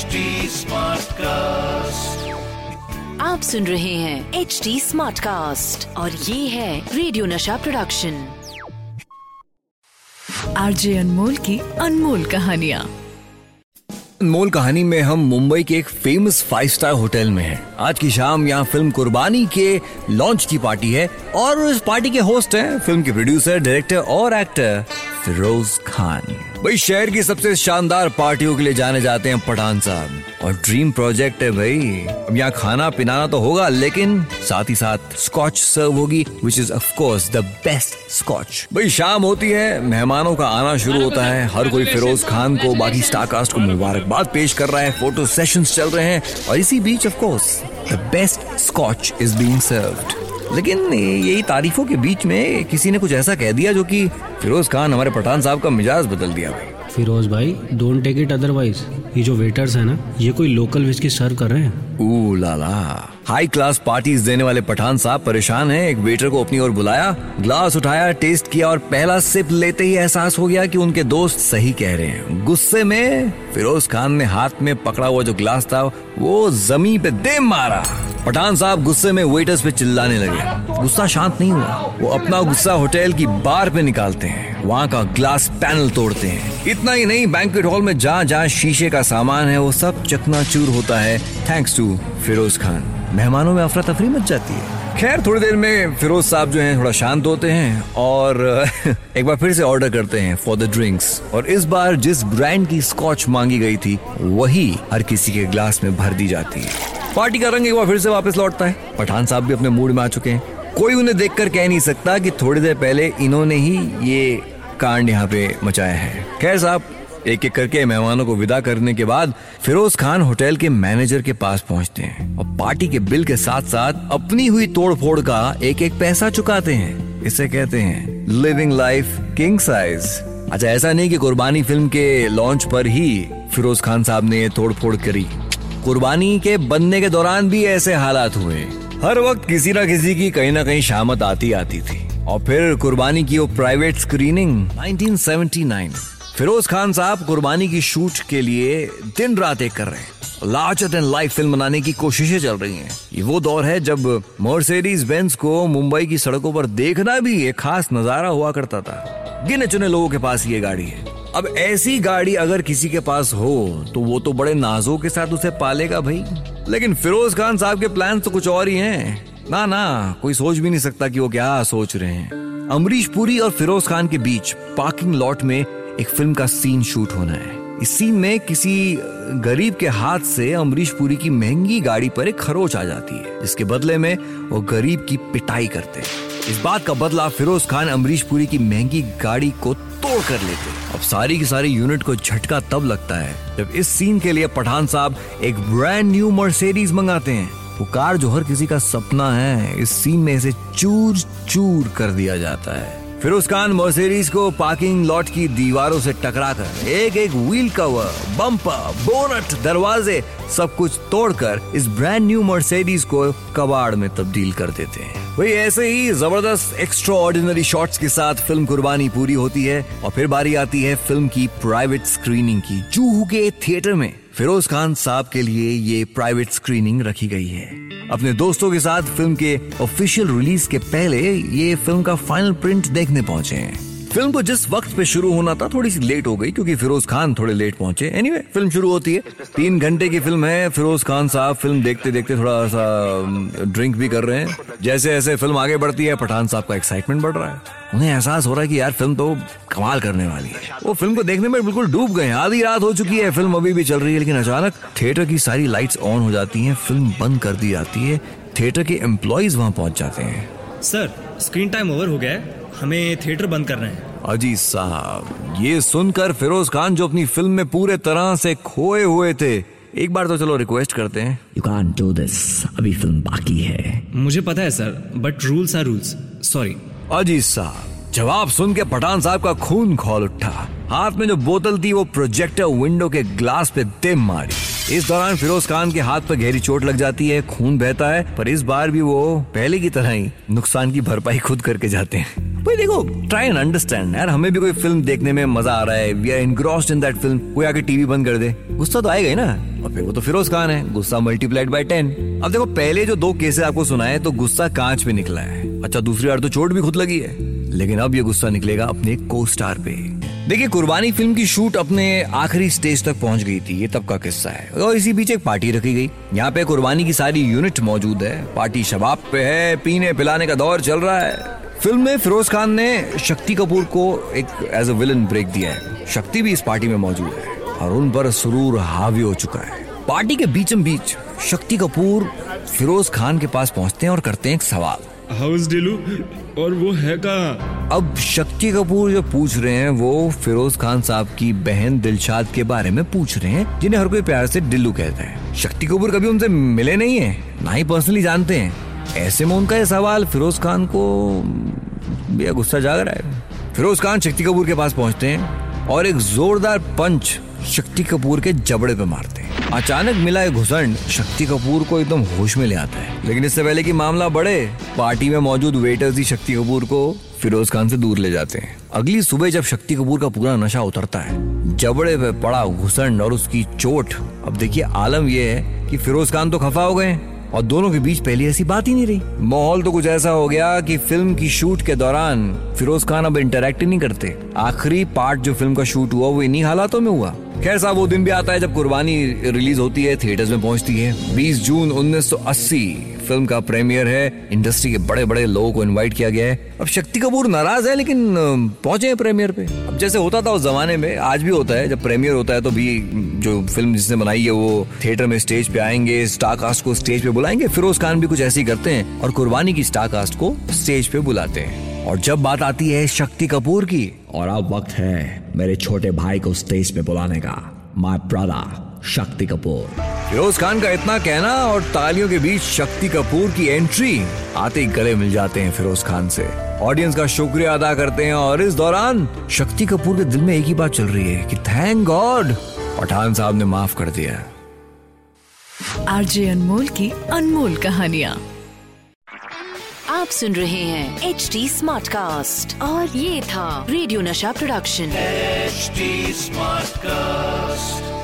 HD smart cast. आप सुन रहे हैं HD स्मार्ट कास्ट और ये है रेडियो नशा प्रोडक्शन। RJ अनमोल की अनमोल कहानियाँ। अनमोल कहानी में हम मुंबई के एक फेमस 5 स्टार होटल में हैं। आज की शाम यहाँ फिल्म कुर्बानी के लॉन्च की पार्टी है और इस पार्टी के होस्ट हैं फिल्म के प्रोड्यूसर, डायरेक्टर और एक्टर फिरोज खान। भाई शहर की सबसे शानदार पार्टियों के लिए जाने जाते हैं पठान साहब और ड्रीम प्रोजेक्ट है भाई। अब यहाँ खाना पिनाना तो होगा लेकिन साथ ही साथ स्कॉच सर्व होगी, which is of course the best scotch. भाई शाम होती है, मेहमानों का आना शुरू होता है। हर कोई फिरोज खान को, बाकी स्टार कास्ट को मुबारकबाद पेश कर रहा है, फोटो सेशंस चल रहे हैं और इसी बीच of course the best scotch is being served. लेकिन यही तारीफों के बीच में किसी ने कुछ ऐसा कह दिया जो कि फिरोज खान हमारे पठान साहब का मिजाज बदल दिया। भाई फिरोज भाई, डोंट टेक इट अदरवाइज, ये जो वेटर्स है ना, ये कोई लोकल विस्की सर्व कर रहे हैं। ओ लाला, हाई क्लास पार्टीज देने वाले पठान साहब परेशान हैं। एक वेटर को अपनी ओर बुलाया, ग्लास उठाया, टेस्ट किया और पहला सिप लेते ही एहसास हो गया कि उनके दोस्त सही कह रहे हैं। गुस्से में फिरोज खान ने हाथ में पकड़ा हुआ जो ग्लास था वो जमीन पे दे मारा। पठान साहब गुस्से में वेटर्स पे चिल्लाने लगे। गुस्सा शांत नहीं हुआ, वो अपना गुस्सा होटल की बार पे निकालते हैं, वहाँ का ग्लास पैनल तोड़ते हैं। इतना ही नहीं, बैंक्वेट हॉल में जहाँ जहाँ शीशे का सामान है वो सब चकनाचूर होता है, थैंक्स टू फिरोज खान। मेहमानों में अफरा तफरी मच जाती है। खैर थोड़ी देर में फिरोज साहब जो हैं थोड़ा शांत होते हैं और एक बार फिर से ऑर्डर करते हैं फॉर द ड्रिंक्स। और इस बार जिस ब्रांड की स्कॉच मांगी गई थी वही हर किसी के ग्लास में भर दी जाती है। पार्टी का रंग एक बार फिर से वापस लौटता है। पठान साहब भी अपने मूड में आ चुके हैं। कोई उन्हें देखकर कह नहीं सकता कि थोड़ी देर पहले इन्होंने ही ये कांड यहाँ पे मचाया है। खैर साहब, एक एक करके मेहमानों को विदा करने के बाद फिरोज खान होटल के मैनेजर के पास पहुँचते हैं और पार्टी के बिल के साथ साथ अपनी हुई तोड़ फोड़ का एक एक पैसा चुकाते हैं। इसे कहते हैं लिविंग लाइफ किंग साइज। अच्छा, ऐसा नहीं कि कुर्बानी फिल्म के लॉन्च पर ही फिरोज खान साहब ने तोड़ फोड़ करी, कुर्बानी के बनने के दौरान भी ऐसे हालात हुए। हर वक्त किसी ना किसी की कहीं ना कहीं शामत आती थी। और फिर कुर्बानी की वो प्राइवेट स्क्रीनिंग 1979। फिरोज खान साहब कुर्बानी की शूट के लिए दिन रात एक कर रहे हैं, लार्जर देन लाइफ फिल्म बनाने की कोशिशें चल रही हैं। ये वो दौर है जब मर्सिडीज बेंज को मुंबई की सड़कों पर देखना भी एक खास नजारा हुआ करता था। गिने चुने लोगों के पास ये गाड़ी है। अब ऐसी गाड़ी अगर किसी के पास हो तो वो तो बड़े नाजों के साथ उसे पालेगा भाई। लेकिन फिरोज खान साहब के प्लान तो कुछ और ही हैं। ना कोई सोच भी नहीं सकता कि वो क्या सोच रहे हैं। अमरीश पुरी और फिरोज खान के बीच पार्किंग लॉट में एक फिल्म का सीन शूट होना है। इस सीन में किसी गरीब के हाथ से अमरीश पुरी की महंगी गाड़ी पर एक खरोच आ जाती है, जिसके बदले में वो गरीब की पिटाई करते हैं। इस बात का बदला फिरोज खान अमरीश पुरी की महंगी गाड़ी को तोड़ कर लेते। अब सारी की सारी यूनिट को झटका तब लगता है जब इस सीन के लिए पठान साहब एक ब्रांड न्यू मर्सिडीज मंगाते हैं। वो कार जो हर किसी का सपना है, इस सीन में इसे चूर चूर कर दिया जाता है। फिरोज खान मर्सिडीज को पार्किंग लॉट की दीवारों से टकरा कर एक एक व्हील कवर, बम्पर, बोनट, दरवाजे सब कुछ तोड़कर इस ब्रांड न्यू मर्सिडीज को कबाड़ में तब्दील कर देते हैं। वही ऐसे ही जबरदस्त एक्स्ट्रा ऑर्डिनरी शॉट्स के साथ फिल्म कुर्बानी पूरी होती है और फिर बारी आती है फिल्म की प्राइवेट स्क्रीनिंग की। जुहू के थिएटर में फिरोज खान साहब के लिए ये प्राइवेट स्क्रीनिंग रखी गई है। अपने दोस्तों के साथ फिल्म के ऑफिशियल रिलीज के पहले ये फिल्म का फाइनल प्रिंट देखने पहुंचे हैं। फिल्म को जिस वक्त पे शुरू होना था थोड़ी सी लेट हो गई क्योंकि फिरोज खान थोड़े लेट पहुंचे। एनीवे, फिल्म शुरू होती है। 3 घंटे की फिल्म है। फिरोज खान साहब फिल्म देखते देखते थोड़ा सा ड्रिंक भी कर रहे हैं। जैसे जैसे फिल्म आगे बढ़ती है पठान साहब का एक्साइटमेंट बढ़ रहा है। उन्हें एहसास हो रहा है कि यार फिल्म तो कमाल करने वाली है। वो फिल्म को देखने में बिल्कुल डूब गए। आधी रात हो चुकी है, फिल्म अभी भी चल रही है, लेकिन अचानक थिएटर की सारी लाइट्स ऑन हो जाती है, फिल्म बंद कर दी जाती है। थिएटर के एम्प्लॉइज वहाँ पहुँच जाते हैं। सर, स्क्रीन टाइम ओवर हो गया है, हमें थिएटर बंद करना है। अजी साहब, ये सुनकर फिरोज खान जो अपनी फिल्म में पूरे तरह से खोए हुए थे, एक बार तो चलो रिक्वेस्ट करते हैं। You can't do this, अभी फिल्म बाकी है। मुझे पता है sir, but rules are rules, sorry. अजी साहब, जवाब सुन के पठान साहब का खून खौल उठा। हाथ में जो बोतल थी वो प्रोजेक्टर विंडो के ग्लास पे दे मारी। इस दौरान फिरोज खान के हाथ पर गहरी चोट लग जाती है, खून बहता है, पर इस बार भी वो पहले की तरह ही नुकसान की भरपाई खुद करके जाते हैं। भाई देखो, ट्राई एंड अंडरस्टैंड यार, हमें भी कोई फिल्म देखने में मजा आ रहा है, we are engrossed in that film, कोई आके टीवी बंद कर दे, गुस्सा तो आएगा ही ना। और फिर वो तो फिरोज खान है, गुस्सा मल्टीप्लाइड बाय 10। अब देखो पहले जो दो केसेस आपको सुनाए तो गुस्सा कांच पे निकला है, अच्छा दूसरी बार तो चोट भी खुद लगी है, लेकिन अब ये गुस्सा निकलेगा अपने को स्टार पे। देखिए कुर्बानी फिल्म की शूट अपने आखिरी स्टेज तक पहुंच गई थी, ये तब का किस्सा है, और इसी बीच एक पार्टी रखी गई। यहाँ पे कुर्बानी की सारी यूनिट मौजूद है, पार्टी शबाब पे है, पीने पिलाने का दौर चल रहा है। फिल्म में फिरोज खान ने शक्ति कपूर को एक एज अ विलन ब्रेक दिया है, शक्ति भी इस पार्टी में मौजूद है और उन पर सुरूर हावी हो चुका है। पार्टी के बीचम बीच शक्ति कपूर फिरोज खान के पास पहुंचते हैं और करते हैं एक सवाल, हाउस डिलू, और वो है कहाँ? अब शक्ति कपूर जो पूछ रहे हैं वो फिरोज खान साहब की बहन दिलशाद के बारे में पूछ रहे हैं, जिन्हें हर कोई प्यार से डिल्लू कहता है। शक्ति कपूर कभी उनसे मिले नहीं है, ना ही पर्सनली जानते हैं, ऐसे में उनका ये सवाल फिरोज खान को बेहद गुस्सा जाग रहा है। फिरोज खान शक्ति कपूर के पास पहुँचते हैं और एक जोरदार पंच शक्ति कपूर के जबड़े पे मारते हैं। अचानक मिला एक घुसंड शक्ति कपूर को एकदम होश में ले आता है, लेकिन इससे पहले कि मामला बढ़े पार्टी में मौजूद वेटर्स ही शक्ति कपूर को फिरोज खान से दूर ले जाते हैं। अगली सुबह जब शक्ति कपूर का पूरा नशा उतरता है, जबड़े पे पड़ा घुसंड और उसकी चोट, अब देखिए आलम यह है कि फिरोज खान तो खफा हो गए और दोनों के बीच पहले ऐसी बात ही नहीं रही। माहौल तो कुछ ऐसा हो गया कि फिल्म की शूट के दौरान फिरोज खान अब इंटरैक्ट ही नहीं करते। आखिरी पार्ट जो फिल्म का शूट हुआ वो इन्हीं हालातों में हुआ। खैर साहब वो दिन भी आता है जब कुर्बानी रिलीज होती है, थिएटर्स में पहुंचती है। 20 जून 1980 फिल्म का प्रीमियर है, इंडस्ट्री के बड़े बड़े लोगों को इनवाइट किया गया है। अब शक्ति कपूर नाराज है लेकिन पहुंचे हैं प्रीमियर पे। अब जैसे होता था उस जमाने में, आज भी होता है जब प्रीमियर होता है तो भी जो फिल्म जिसने बनाई है वो थिएटर में स्टेज पे आएंगे, स्टार कास्ट को स्टेज पे बुलाएंगे। फिरोज खान भी कुछ ऐसे ही करते हैं और कुर्बानी की स्टार कास्ट को स्टेज पे बुलाते हैं। और जब बात आती है शक्ति कपूर की, और अब वक्त है मेरे छोटे भाई को स्टेज पे बुलाने का, माय ब्रदर शक्ति कपूर। फिरोज खान का इतना कहना और तालियों के बीच शक्ति कपूर की एंट्री, आते ही गले मिल जाते हैं फिरोज खान से, ऑडियंस का शुक्रिया अदा करते हैं। और इस दौरान शक्ति कपूर के दिल में एक ही बात चल रही है कि थैंक गॉड पठान साहब ने माफ कर दिया। आरजे अनमोल की अनमोल कहानियाँ आप सुन रहे हैं HD Smartcast और ये था radio Nasha production HD Smartcast।